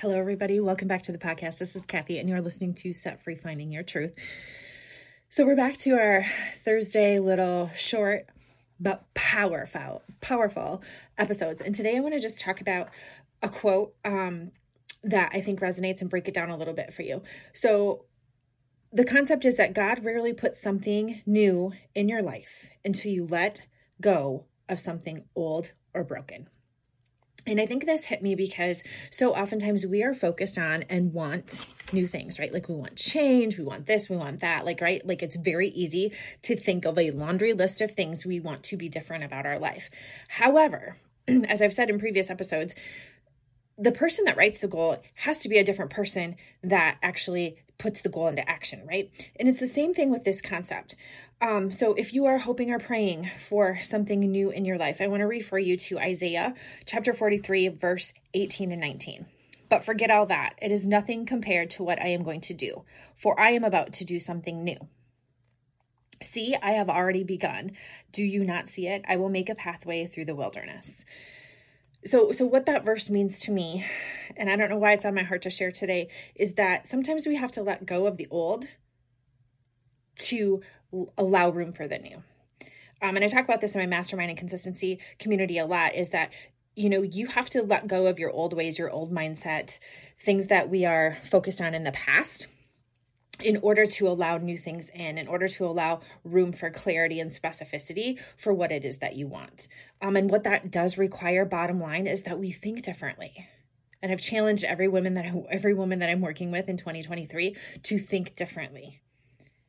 Hello, everybody. Welcome back to the podcast. This is Kathy, and you're listening to Set Free Finding Your Truth. So we're back to our Thursday little short but powerful episodes. And today I want to just talk about a quote that I think resonates and break it down a little bit for you. So the concept is that God rarely puts something new in your life until you let go of something old or broken. And I think this hit me because so oftentimes we are focused on and want new things, right? Like we want change, we want this, we want that, like, right? Like it's very easy to think of a laundry list of things we want to be different about our life. However, as I've said in previous episodes, the person that writes the goal has to be a different person that actually puts the goal into action, right? And it's the same thing with this concept. So if you are hoping or praying for something new in your life, I want to refer you to Isaiah chapter 43, verse 18 and 19. But forget all that. It is nothing compared to what I am going to do, for I am about to do something new. See, I have already begun. Do you not see it? I will make a pathway through the wilderness. So what that verse means to me, and I don't know why it's on my heart to share today, is that sometimes we have to let go of the old to allow room for the new. And I talk about this in my mastermind and consistency community a lot, is that, you know, you have to let go of your old ways, your old mindset, things that we are focused on in the past, in order to allow new things in order to allow room for clarity and specificity for what it is that you want. And what that does require, bottom line, is that we think differently. And I've challenged every woman that I'm working with in 2023 to think differently.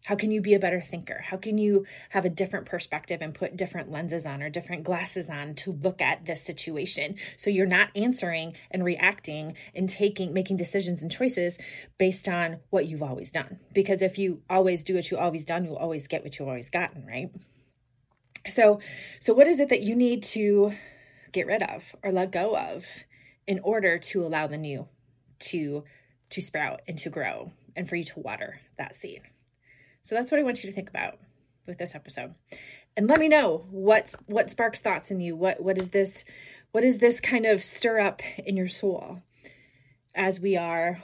How can you be a better thinker? How can you have a different perspective and put different lenses on or different glasses on to look at this situation? So you're not answering and reacting and making decisions and choices based on what you've always done. Because if you always do what you've always done, you'll always get what you've always gotten, right? So what is it that you need to get rid of or let go of in order to allow the new to sprout and to grow and for you to water that seed? So that's what I want you to think about with this episode. And let me know what sparks thoughts in you. What is this kind of stir up in your soul as we are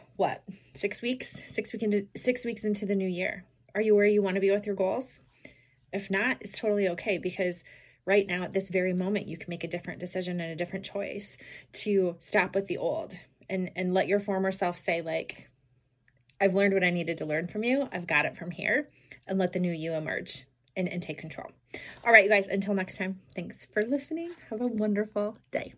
6 weeks into the new year? Are you where you want to be with your goals? If not, it's totally okay, because right now at this very moment you can make a different decision and a different choice to stop with the old and let your former self say, like, I've learned what I needed to learn from you. I've got it from here, and let the new you emerge and take control. All right, you guys, until next time, thanks for listening. Have a wonderful day.